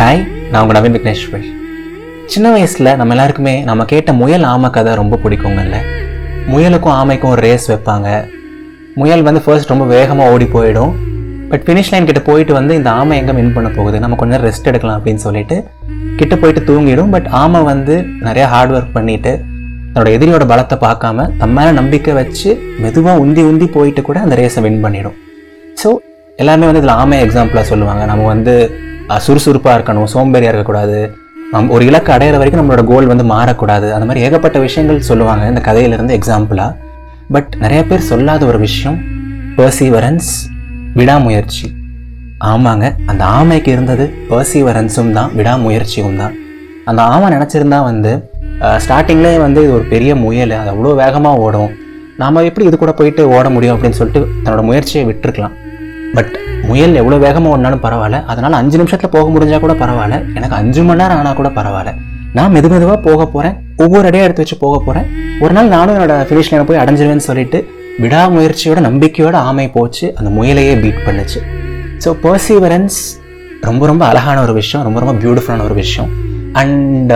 Hi, நான் உங்கள் நவீன் விக்னேஸ்வர். சின்ன வயசில் நம்ம எல்லாருக்குமே நம்ம கேட்ட முயல் ஆமை கதை ரொம்ப பிடிக்குங்கல்ல. முயலுக்கும் ஆமைக்கும் ஒரு ரேஸ் வைப்பாங்க. முயல் வந்து ஃபர்ஸ்ட் ரொம்ப வேகமாக ஓடி போயிடும். பட் ஃபினிஷ் லைன் கிட்ட போயிட்டு வந்து இந்த ஆமை எங்கே வின் பண்ண போகுது, நம்ம கொஞ்சம் ரெஸ்ட் எடுக்கலாம் அப்படின்னு சொல்லிட்டு கிட்ட போயிட்டு தூங்கிடும். பட் ஆமை வந்து நிறையா ஹார்ட் ஒர்க் பண்ணிவிட்டு தன்னோட எதிரியோட பலத்தை பார்க்காம தன் மேலே நம்பிக்கை வச்சு மெதுவாக உந்தி போயிட்டு கூட அந்த ரேஸை வின் பண்ணிடும். ஸோ எல்லாருமே வந்து இதில் ஆமை எக்ஸாம்பிளாக சொல்லுவாங்க. நம்ம வந்து சுறுசுறுப்பாக இருக்கணும், சோம்பேறியாக இருக்கக்கூடாது, நம்ம ஒரு இலக்கு அடையிற வரைக்கும் நம்மளோட கோல் வந்து மாறக்கூடாது, அந்த மாதிரி ஏகப்பட்ட விஷயங்கள் சொல்லுவாங்க இந்த கதையிலேருந்து எக்ஸாம்பிளாக. பட் நிறைய பேர் சொல்லாத ஒரு விஷயம் பர்சீவரன்ஸ், விடாமுயற்சி. ஆமாங்க, அந்த ஆமைக்கு இருந்தது பர்சீவரன்ஸும் தான், விடாமுயற்சியும் தான். அந்த ஆமை நினச்சிருந்தா வந்து ஸ்டார்டிங்லேயே வந்து இது ஒரு பெரிய முயல், அது அவ்வளோ வேகமாக ஓடும், நாம் எப்படி இது கூட போயிட்டு ஓட முடியும் அப்படின்னு சொல்லிட்டு தன்னோட முயற்சியை விட்டுருக்கலாம். பட் முயல் எவ்வளோ வேகமாக ஓடினாலும் பரவாயில்ல, அதனால் 5 நிமிஷத்தில் போக முடிஞ்சால் கூட பரவாயில்ல, எனக்கு 5 மணி நேரம் ஆனால் கூட பரவாயில்ல, நான் மெதுவாக போக போகிறேன், ஒவ்வொரு அடையாக எடுத்து வச்சு போக போகிறேன், ஒரு நாள் நானும் என்னோடய ஃபினிஷ் லைனை போய் அடைஞ்சிருவேன்னு சொல்லிட்டு விடாமுயற்சியோட நம்பிக்கையோட ஆமை போச்சு, அந்த முயலையே பீட் பண்ணுச்சு. ஸோ பர்சீவரன்ஸ் ரொம்ப ரொம்ப அழகான ஒரு விஷயம், ரொம்ப ரொம்ப பியூட்டிஃபுல்லான ஒரு விஷயம். அண்ட்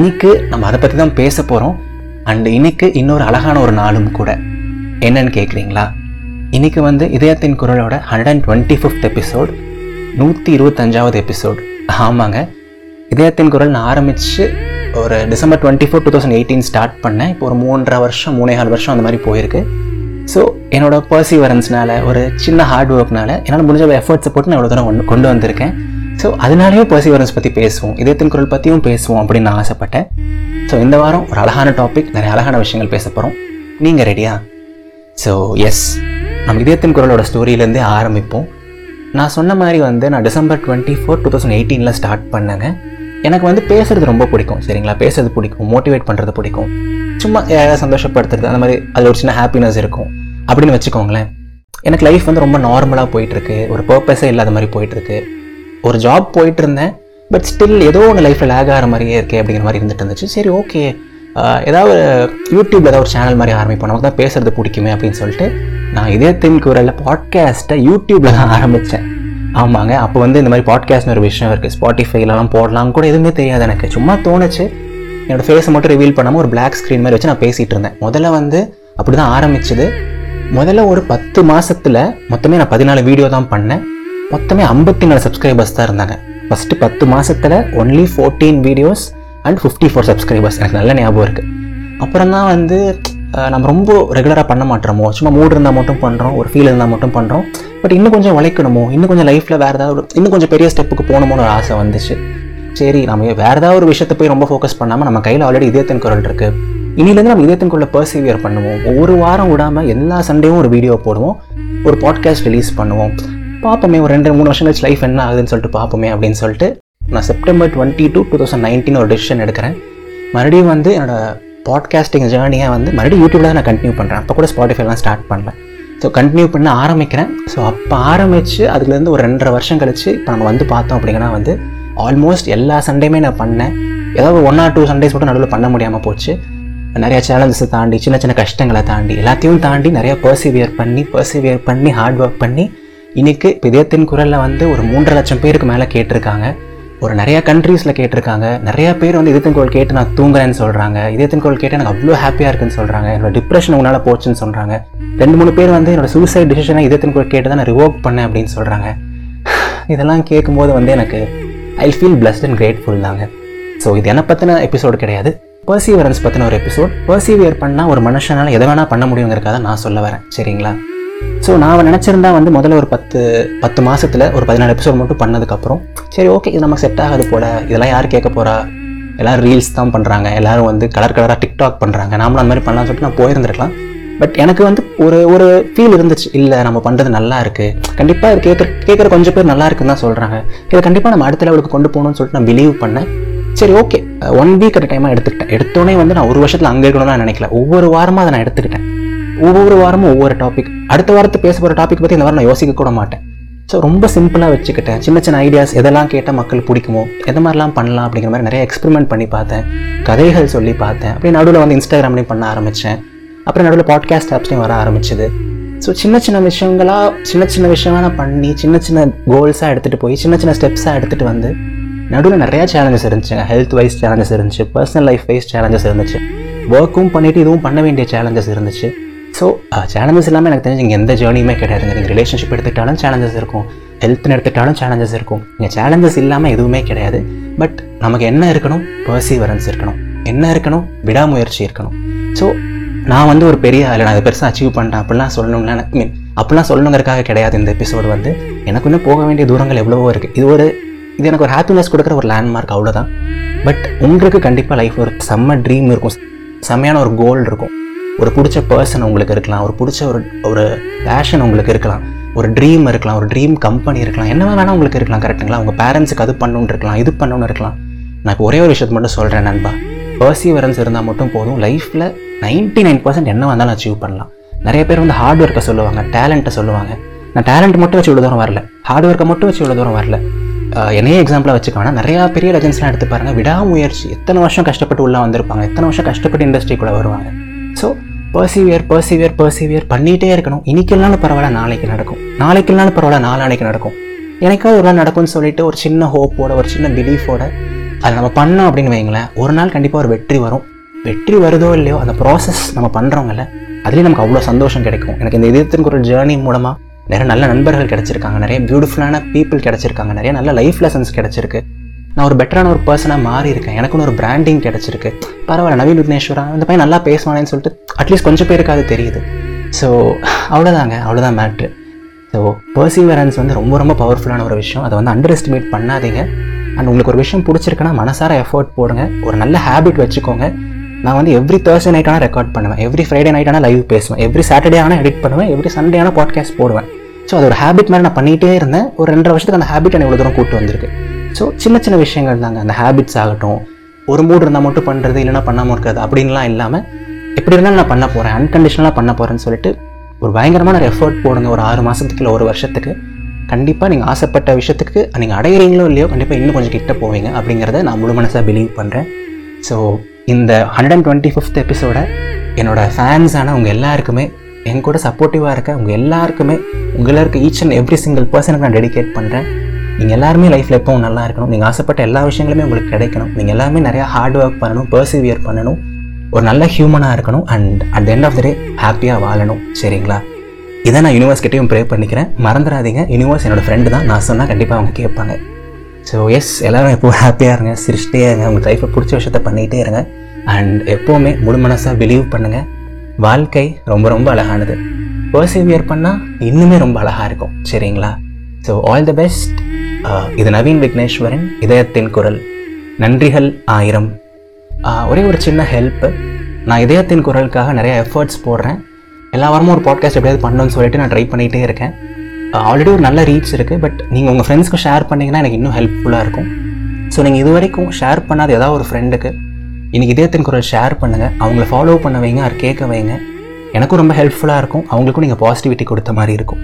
இன்றைக்கு நம்ம அதை பற்றி தான் பேச போகிறோம். அண்ட் இன்றைக்கு இன்னொரு அழகான ஒரு நாளும் கூட. என்னன்னு கேட்குறீங்களா? இன்றைக்கி வந்து இதயத்தின் குரலோட 125th எபிசோட், 125வது எபிசோட். ஆமாங்க, இதயத்தின் குரல் நான் ஆரம்பித்து ஒரு December 24, 2018 ஸ்டார்ட் பண்ணேன். இப்போ ஒரு 3.5 வருஷம் அந்த மாதிரி போயிருக்கு. ஸோ என்னோடய பர்சீவரன்ஸ்னால், ஒரு சின்ன ஹார்ட் ஒர்க்னால் என்னால் முடிஞ்ச எஃபர்ட்ஸை போட்டு நான் இவ்வளோ தூரம் கொண்டு வந்திருக்கேன். ஸோ அதனாலேயும் பர்சீவரன்ஸ் பற்றி பேசுவோம், இதயத்தின் குரல் பற்றியும் பேசுவோம் அப்படின்னு நான் ஆசைப்பட்டேன். ஸோ இந்த வாரம் ஒரு அழகான டாபிக், நிறைய அழகான விஷயங்கள் பேச போகிறோம். நீங்கள் ரெடியா? ஸோ எஸ், நம்ம இதயத்தின் குரலோட ஸ்டோரியிலேருந்தே ஆரம்பிப்போம். நான் சொன்ன மாதிரி வந்து நான் December 24, 2018 ஸ்டார்ட் பண்ணேங்க. எனக்கு வந்து பேசுகிறது ரொம்ப பிடிக்கும், சரிங்களா? பேசுறது பிடிக்கும், மோட்டிவேட் பண்ணுறது பிடிக்கும், சும்மா யாராவது சந்தோஷப்படுத்துறது, அந்த மாதிரி அதில் ஒரு சின்ன ஹாப்பினஸ் இருக்கும் அப்படின்னு வச்சுக்கோங்களேன். எனக்கு லைஃப் வந்து ரொம்ப நார்மலாக போயிட்டுருக்கு, ஒரு பர்பஸே இல்லாத மாதிரி போயிட்டுருக்கு. ஒரு ஜாப் போயிட்டுருந்தேன், பட் ஸ்டில் ஏதோ ஒன்று லைஃப்பில் லேக் ஆகிற மாதிரியே இருக்கே அப்படிங்கிற மாதிரி இருந்துட்டு இருந்துச்சு. சரி, ஓகே, ஏதாவது யூடியூப்பில் ஏதாவது ஒரு சேனல் மாதிரி ஆரம்பிப்போம், நமக்கு தான் பேசுறது பிடிக்குமே அப்படின்னு சொல்லிட்டு நான் இதயத்தின் குரலில் பாட்காஸ்ட்டை யூடியூப்பில் தான் ஆரம்பித்தேன். ஆமாங்க, அப்போ வந்து இந்த மாதிரி பாட்காஸ்ட்னு ஒரு விஷயம் இருக்குது, ஸ்பாட்டிஃபைலாம் போடலாம் கூட எதுவுமே தெரியாது எனக்கு. சும்மா தோணுச்சு, என்னோடய ஃபேஸை மட்டும் ரிவீல் பண்ணாமல் ஒரு பிளாக் ஸ்க்ரீன் மாதிரி வச்சு நான் பேசிகிட்டு இருந்தேன். முதல்ல வந்து அப்படி தான் ஆரம்பிச்சது. முதல்ல ஒரு 10 மாதத்தில் மொத்தமே நான் 14 வீடியோ தான் பண்ணேன். மொத்தமே 54 சப்ஸ்கிரைபர்ஸ் தான் இருந்தாங்க. ஃபஸ்ட்டு 10 மாதத்தில் ஒன்லி 14 வீடியோஸ் அண்ட் 54 சப்ஸ்கிரைபர்ஸ், எனக்கு நல்ல ஞாபகம் இருக்குது. அப்புறம் தான் வந்து நம்ம ரொம்ப ரெகுலராக பண்ண மாட்டோமோ, சும்மா மூடு இருந்தால் மட்டும் பண்ணுறோம், ஒரு ஃபீல் இருந்தால் மட்டும் பண்ணுறோம். பட் இன்னும் கொஞ்சம் உழைக்கணுமோ, இன்னும் கொஞ்சம் லைஃப்பில் வேறு ஏதாவது இன்னும் கொஞ்சம் பெரிய ஸ்டெப்புக்கு போகணுமோன்னு ஒரு ஆசை வந்துச்சு. சரி, நம்ம வேறு ஏதாவது ஒரு விஷயத்தை போய் ரொம்ப ஃபோக்கஸ் பண்ணாமல், நம்ம கையில் ஆல்ரெடி இதயத்தின் குரல் இருக்குது, இனிலேருந்து நம்ம இதயத்தின் குரலை பர்சீவியர் பண்ணுவோம், ஒவ்வொரு வாரம் விடாமல் எல்லா சண்டேவும் ஒரு வீடியோ போடுவோம், ஒரு பாட்காஸ்ட் ரிலீஸ் பண்ணுவோம், பார்ப்போமே ஒரு 2-3 வருஷம் கழிச்சு லைஃப் என்ன ஆகுதுன்னு சொல்லிட்டு பார்ப்போமே அப்படின்னு சொல்லிட்டு நான் September 22, 2019 ஒரு டெசிஷன் எடுக்கிறேன். மறுபடியும் வந்து என்னோடய பாட்காஸ்டிங் ஜேர்னியாக வந்து மறுபடியும் யூடியூப்பில் தான் நான் கண்டினியூ பண்ணுறேன். அப்போ கூட ஸ்பாட்டிஃபைலாம் ஸ்டார்ட் பண்ணேன். ஸோ கண்டினியூ பண்ண ஆரம்பிக்கிறேன். ஸோ அப்போ ஆரம்பித்து அதுலேருந்து ஒரு 2.5 வருஷம் கழிச்சு இப்போ நம்ம வந்து பார்த்தோம் அப்படிங்கன்னா வந்து ஆல்மோஸ்ட் எல்லா சண்டேயுமே நான் பண்ணேன். ஏதாவது 1 or 2 சண்டேஸ் மட்டும் நடுவில் பண்ண முடியாமல் போச்சு. நிறையா சேலஞ்சஸை தாண்டி, சின்ன சின்ன கஷ்டங்களை தாண்டி, எல்லாத்தையும் தாண்டி நிறையா பர்சீவியர் பண்ணி ஹார்ட் ஒர்க் பண்ணி இன்றைக்கி இதயத்தின் குரலில் வந்து ஒரு 3.5 லட்சம் பேருக்கு மேலே கேட்டிருக்காங்க. ஒரு நிறையா கண்ட்ரீஸில் கேட்டிருக்காங்க. நிறையா பேர் வந்து இதயத்தின் குரல் கேட்டு நான் தூங்குறேன்னு சொல்கிறாங்க, இதயத்தின் குரல் கேட்டு எனக்கு அவ்வளோ ஹாப்பியாக இருக்குன்னு சொல்கிறாங்க, என்னோடய டிப்ரெஷன் உங்களால் போச்சுன்னு சொல்கிறாங்க. 2-3 பேர் வந்து என்னோடய சூசைட் டிசிஷனை இதயத்தின் குரல் கேட்டு தான் நான் ரிவோக் பண்ணேன் அப்படின்னு சொல்கிறாங்க. இதெல்லாம் கேட்கும்போது வந்து எனக்கு I feel blessed and grateful தாங்க. ஸோ இது என்னை பற்றின எபிசோடு கிடையாது, பர்சீவரன்ஸ் பற்றின ஒரு எபிசோட். பர்சீவியர் பண்ணால் ஒரு மனுஷனால் எதை வேணால் பண்ண முடியுங்கிறக்காக நான் சொல்ல வரேன், சரிங்களா? ஸோ நான் நினச்சிருந்தா வந்து முதல்ல ஒரு 10 மாதத்தில் ஒரு 14 எபிசோட் மட்டும் பண்ணதுக்கப்புறம் சரி, ஓகே, இது நமக்கு செட் ஆகாது போல், இதெல்லாம் யார் கேட்க போகிறா, எல்லோரும் ரீல்ஸ் தான் பண்ணுறாங்க, எல்லோரும் வந்து கலராக டிக்டாக் பண்ணுறாங்க, நாமளும் அந்த மாதிரி பண்ணலாம்னு சொல்லிட்டு நான் போயிருந்துருக்கலாம். பட் எனக்கு வந்து ஒரு ஃபீல் இருந்துச்சு, இல்லை நம்ம பண்ணுறது நல்லா இருக்குது, கண்டிப்பாக இது கேட்குற கொஞ்சம் பேர் நல்லா இருக்குன்னு தான் சொல்கிறாங்க, இதை கண்டிப்பாக நம்ம அடுத்த லெவலுக்கு கொண்டு போகணும்னு சொல்லிட்டு நான் பிலீவ் பண்ணேன். சரி, ஓகே, 1 வீக் அட் டைமாக எடுத்துக்கிட்டேன். எடுத்தோடனே வந்து நான் ஒரு வருஷத்தில் அங்கே இருக்கணும்னு நான் நினைக்கல, ஒவ்வொரு வாரமாக அதை நான் எடுத்துக்கிட்டேன். ஒவ்வொரு வாரமும் ஒவ்வொரு டாபிக், அடுத்த வாரத்தை பேச போகிற டாபிக் பற்றி இந்த வாரம் நான் யோசிக்க கூட மாட்டேன். ஸோ ரொம்ப சிம்பிளாக வச்சுக்கிட்டேன். சின்ன சின்ன ஐடியாஸ், எதெல்லாம் கேட்டால் மக்கள் பிடிக்குமோ, எது மாதிரிலாம் பண்ணலாம் அப்படிங்கிற மாதிரி நிறைய எக்ஸ்பெரிமெண்ட் பண்ணி பார்த்தேன், கதைகள் சொல்லி பார்த்தேன். அப்படியே நடுவில் வந்து இன்ஸ்டாகிராம்லேயும் பண்ண ஆரம்பித்தேன். அப்புறம் நடுவில் பாட்காஸ்ட் ஆப்ஸ்லேயும் வர ஆரம்பிச்சிது. ஸோ சின்ன சின்ன விஷயங்களாக நான் பண்ணி, சின்ன சின்ன கோல்ஸாக எடுத்துகிட்டு போய், சின்ன சின்ன ஸ்டெப்ஸாக எடுத்துகிட்டு வந்து நடுவில் நிறையா சேலஞ்சஸ் இருந்துச்சுங்க. ஹெல்த் வைஸ் சேலஞ்சஸ் இருந்துச்சு, பர்சனல் லைஃப் வைஸ் சேலஞ்சஸ் இருந்துச்சு, ஒர்க்கும் பண்ணிவிட்டு இதுவும் பண்ண வேண்டிய சேலஞ்சஸ் இருந்துச்சு. ஸோ சேலஞ்சஸ் இல்லாமல் எனக்கு தெரிஞ்சு இங்கே எந்த ஜேர்னியுமே கிடையாதுங்க. நீங்கள் ரிலேஷன்ஷிப் எடுத்துக்கிட்டாலும் சேலஞ்சஸ் இருக்கும், ஹெல்த்னு எடுத்துக்கிட்டாலும் சேலஞ்சஸ் இருக்கும். இங்கே சேலஞ்சஸ் இல்லாமல் எதுவுமே கிடையாது. பட் நமக்கு என்ன இருக்கணும்? பர்சீவரன்ஸ் இருக்கணும். என்ன இருக்கணும்? விடாமுயற்சி இருக்கணும். ஸோ நான் வந்து ஒரு பெரிய ஆள், நான் அதை பெருசாக அச்சீவ் பண்ணிட்டேன் அப்படிலாம் சொல்லணும்னா, ஐ மீன் அப்படிலாம் சொல்லணுங்கிறதுக்காக கிடையாது. இந்த எபிசோடு வந்து எனக்கு இன்னும் போக வேண்டிய தூரங்கள் எவ்வளவோ இருக்குது. இது எனக்கு ஒரு ஹாப்பினஸ் கொடுக்குற ஒரு லேண்ட்மார்க், அவ்வளோதான். பட் உங்களுக்கு கண்டிப்பாக லைஃப் ஒரு செம்ம ட்ரீம் இருக்கும், செம்மையான ஒரு கோல் இருக்கும், ஒரு பிடிச்ச பர்சன் உங்களுக்கு இருக்கலாம், ஒரு பிடிச்ச ஒரு பேஷன் உங்களுக்கு இருக்கலாம், ஒரு ட்ரீம் இருக்கலாம், ஒரு ட்ரீம் கம்பெனி இருக்கலாம், என்ன வேணால் உங்களுக்கு இருக்கலாம். கரெக்டுங்களா? உங்கள் பேரண்ட்ஸுக்கு அது பண்ணணுன்னு இருக்கலாம், இது பண்ணணுன்னு இருக்கலாம். நான் இப்போ ஒரே ஒரு விஷயத்தை மட்டும் சொல்கிறேன் நண்பா, பர்சீவரன்ஸ் இருந்தால் மட்டும் போதும். லைஃப்பில் 99% என்ன வந்தாலும் அச்சீவ் பண்ணலாம். நிறைய பேர் வந்து ஹார்ட் ஒர்க்கை சொல்லுவாங்க, டேலண்ட்டை சொல்லுவாங்க. நான் டேலண்ட் மட்டும் வச்சு இவ்வளோ தூரம் வரல, ஹார்ட் ஒர்க்கை மட்டும் வச்சு இவ்வளோ தூரம் வரல. என்னையே எக்ஸாம்பிளாக வச்சுக்கோங்கன்னா, நிறையா பெரிய லெஜெண்ட்ஸ்லாம் எடுத்து பாருங்கள், விடாமுயற்சி, எத்தனை வருஷம் கஷ்டப்பட்டு உள்ளே வந்திருப்பாங்க, எத்தனை வருஷம் கஷ்டப்பட்டு இண்டஸ்ட்ரிக்குள்ளே வருவாங்க. ஸோ பர்சீவியர் பண்ணிகிட்டே இருக்கணும். இன்றைக்கினாலும் பரவாயில்ல நாளைக்கு நடக்கும், நாளைக்குனாலும் பரவாயில்ல நாளானைக்கு நடக்கும், எனக்காவது ஒரு நாள் நடக்கும்னு சொல்லிட்டு ஒரு சின்ன ஹோப்போட ஒரு சின்ன பிலீஃபோட அது நம்ம பண்ணோம் அப்படின்னு வைங்களேன், ஒரு நாள் கண்டிப்பாக ஒரு வெற்றி வரும். வெற்றி வருதோ இல்லையோ, அந்த ப்ராசஸ் நம்ம பண்ணுறவங்கள அதுலேயும் நமக்கு அவ்வளோ சந்தோஷம் கிடைக்கும். எனக்கு இந்த இதயத்தின் ஒரு ஜேர்னி மூலமாக நிறைய நல்ல நண்பர்கள் கிடச்சிருக்காங்க, நிறைய பியூட்டிஃபுல்லான பீப்புள் கிடச்சிருக்காங்க, நிறைய நல்ல லைஃப் லெசன்ஸ் கிடச்சிருக்கு. நான் ஒரு பெட்டரான ஒரு பர்சனாக மாறி இருக்கேன், எனக்குன்னு ஒரு பிராண்டிங் கிடச்சிருக்கு. பரவாயில்ல நவீன் விக்னேஸ்வரா இந்த பையன் நல்லா பேசுவானேன்னு சொல்லிட்டு அட்லீஸ்ட் கொஞ்சம் பேருக்கு அது தெரியுது. ஸோ அவ்வளோதாங்க, அவ்வளோதான் மேட்ரு. ஸோ பர்சீவரன்ஸ் வந்து ரொம்ப ரொம்ப பவர்ஃபுல்லான ஒரு விஷயம். அதை வந்து அண்டர் எஸ்டிமேட் பண்ணாதீங்க. அண்ட் உங்களுக்கு ஒரு விஷயம் பிடிச்சிருக்குன்னா மனசார எஃபர்ட் போடுங்க, ஒரு நல்ல ஹேபிட் வச்சுக்கோங்க. நான் வந்து எவ்ரி தேர்ஸ்டே நைட் ஆனால் ரெக்கார்ட் பண்ணுவேன், எவ்ரி ஃப்ரைடே நைட் ஆனால் லைவ் பேசுவேன், எவ்ரி சாட்டர்டே ஆனால் எடிட் பண்ணுவேன், எவ்ரி சண்டே ஆனால் பாட்காஸ்ட் போடுவேன். ஸோ அது ஒரு ஹேபிட் மாதிரி நான் பண்ணிகிட்டே இருந்தேன். ஒரு 2.5 வருஷத்துக்கு அந்த ஹேபிட் எனக்கு இவ்வளோ தூரம் கூப்பிட்டு வந்திருக்கு. ஸோ சின்ன சின்ன விஷயங்கள் தாங்க அந்த ஹேபிட்ஸ் ஆகட்டும். ஒரு மூடு இருந்தால் மட்டும் பண்ணுறது, இல்லைனா பண்ணாமல் இருக்கிறது அப்படின்லாம் இல்லாமல், எப்படி இருந்தாலும் நான் பண்ண போகிறேன், அன்கண்டிஷனலாக பண்ண போகிறேன்னு சொல்லிட்டு ஒரு பயங்கரமான ஒரு எஃபர்ட் போடுங்க. ஒரு 6 மாதத்துக்கு இல்லை 1 வருஷத்துக்கு கண்டிப்பாக நீங்கள் ஆசைப்பட்ட விஷயத்துக்கு நீங்கள் அடையிறீங்களோ இல்லையோ, கண்டிப்பாக இன்னும் கொஞ்சம் கிட்ட போவீங்க அப்படிங்கிறத நான் முழு மனசாக பிலீவ் பண்ணுறேன். ஸோ இந்த 125th எபிசோட என்னோடய ஃபேன்ஸான உங்கள் எல்லாருக்குமே, என் கூட சப்போர்ட்டிவாக இருக்க உங்கள் எல்லாருக்குமே, உங்களை இருக்க ஈச் அண்ட் எவ்ரி சிங்கிள் பர்சனுக்கு நான் டெடிகேட் பண்ணுறேன். நீங்கள் எல்லாருமே லைஃப்பில் எப்பவும் நல்லா இருக்கணும், நீங்கள் ஆசைப்பட்ட எல்லா விஷயங்களுமே உங்களுக்கு கிடைக்கணும், நீங்கள் எல்லாமே நிறையா ஹார்ட் ஒர்க் பண்ணணும், பர்சீவியர் பண்ணணும், ஒரு நல்ல ஹியூமனாக இருக்கணும், and at the end of the day ஹாப்பியாக வாழணும். சரிங்களா? இதை நான் யூனிவர்ஸ்கிட்டையும் ப்ரே பண்ணிக்கிறேன். மறந்துடாதீங்க, யூனிவர்ஸ் என்னோடய ஃப்ரெண்டு தான், நான் சொன்னால் கண்டிப்பாக அவங்க கேட்பாங்க. ஸோ எஸ், எல்லோரும் எப்போவும் ஹாப்பியாக இருங்க, சிரிச்சிட்டே இருங்க, உங்கள் லைஃப்பை பிடிச்ச விஷயத்த பண்ணிகிட்டே இருங்க, அண்ட் எப்போவுமே முழு மனசாக பிலீவ் பண்ணுங்கள். வாழ்க்கை ரொம்ப ரொம்ப அழகானது, பர்சீவியர் பண்ணால் இன்னுமே ரொம்ப அழகாக இருக்கும். சரிங்களா? So all the best. இது நவீன் விக்னேஸ்வரன், இதயத்தின் குரல். நன்றிகள் 1000. ஒரே ஒரு சின்ன ஹெல்ப்பு, நான் இதயத்தின் குரலுக்காக நிறையா எஃபர்ட்ஸ் போடுறேன். எல்லா வாரமும் ஒரு பாட்காஸ்ட் எப்படியாவது பண்ணணும்னு சொல்லிட்டு நான் ட்ரை பண்ணிகிட்டே இருக்கேன். ஆல்ரெடி ஒரு நல்ல ரீச் இருக்குது, பட் நீங்கள் உங்கள் ஃப்ரெண்ட்ஸ்க்கு ஷேர் பண்ணிங்கன்னா எனக்கு இன்னும் ஹெல்ப்ஃபுல்லாக இருக்கும். ஸோ நீங்கள் இது வரைக்கும் ஷேர் பண்ணாத ஏதாவது ஒரு ஃப்ரெண்டுக்கு இன்றைக்கி இதயத்தின் குரல் ஷேர் பண்ணுங்கள், அவங்கள ஃபாலோ பண்ண வைங்க, அது கேட்க வைங்க. எனக்கும் ரொம்ப ஹெல்ப்ஃபுல்லாக இருக்கும், அவங்களுக்கும் நீங்கள் பாசிட்டிவிட்டி கொடுத்த மாதிரி இருக்கும்.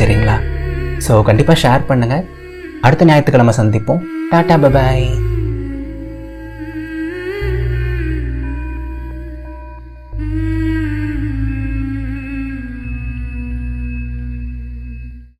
சரிங்களா? ஸோ கண்டிப்பாக ஷேர் பண்ணுங்கள். அடுத்த ஞாயிற்றுக்கிழமை சந்திப்போம். டாடா, பாய்.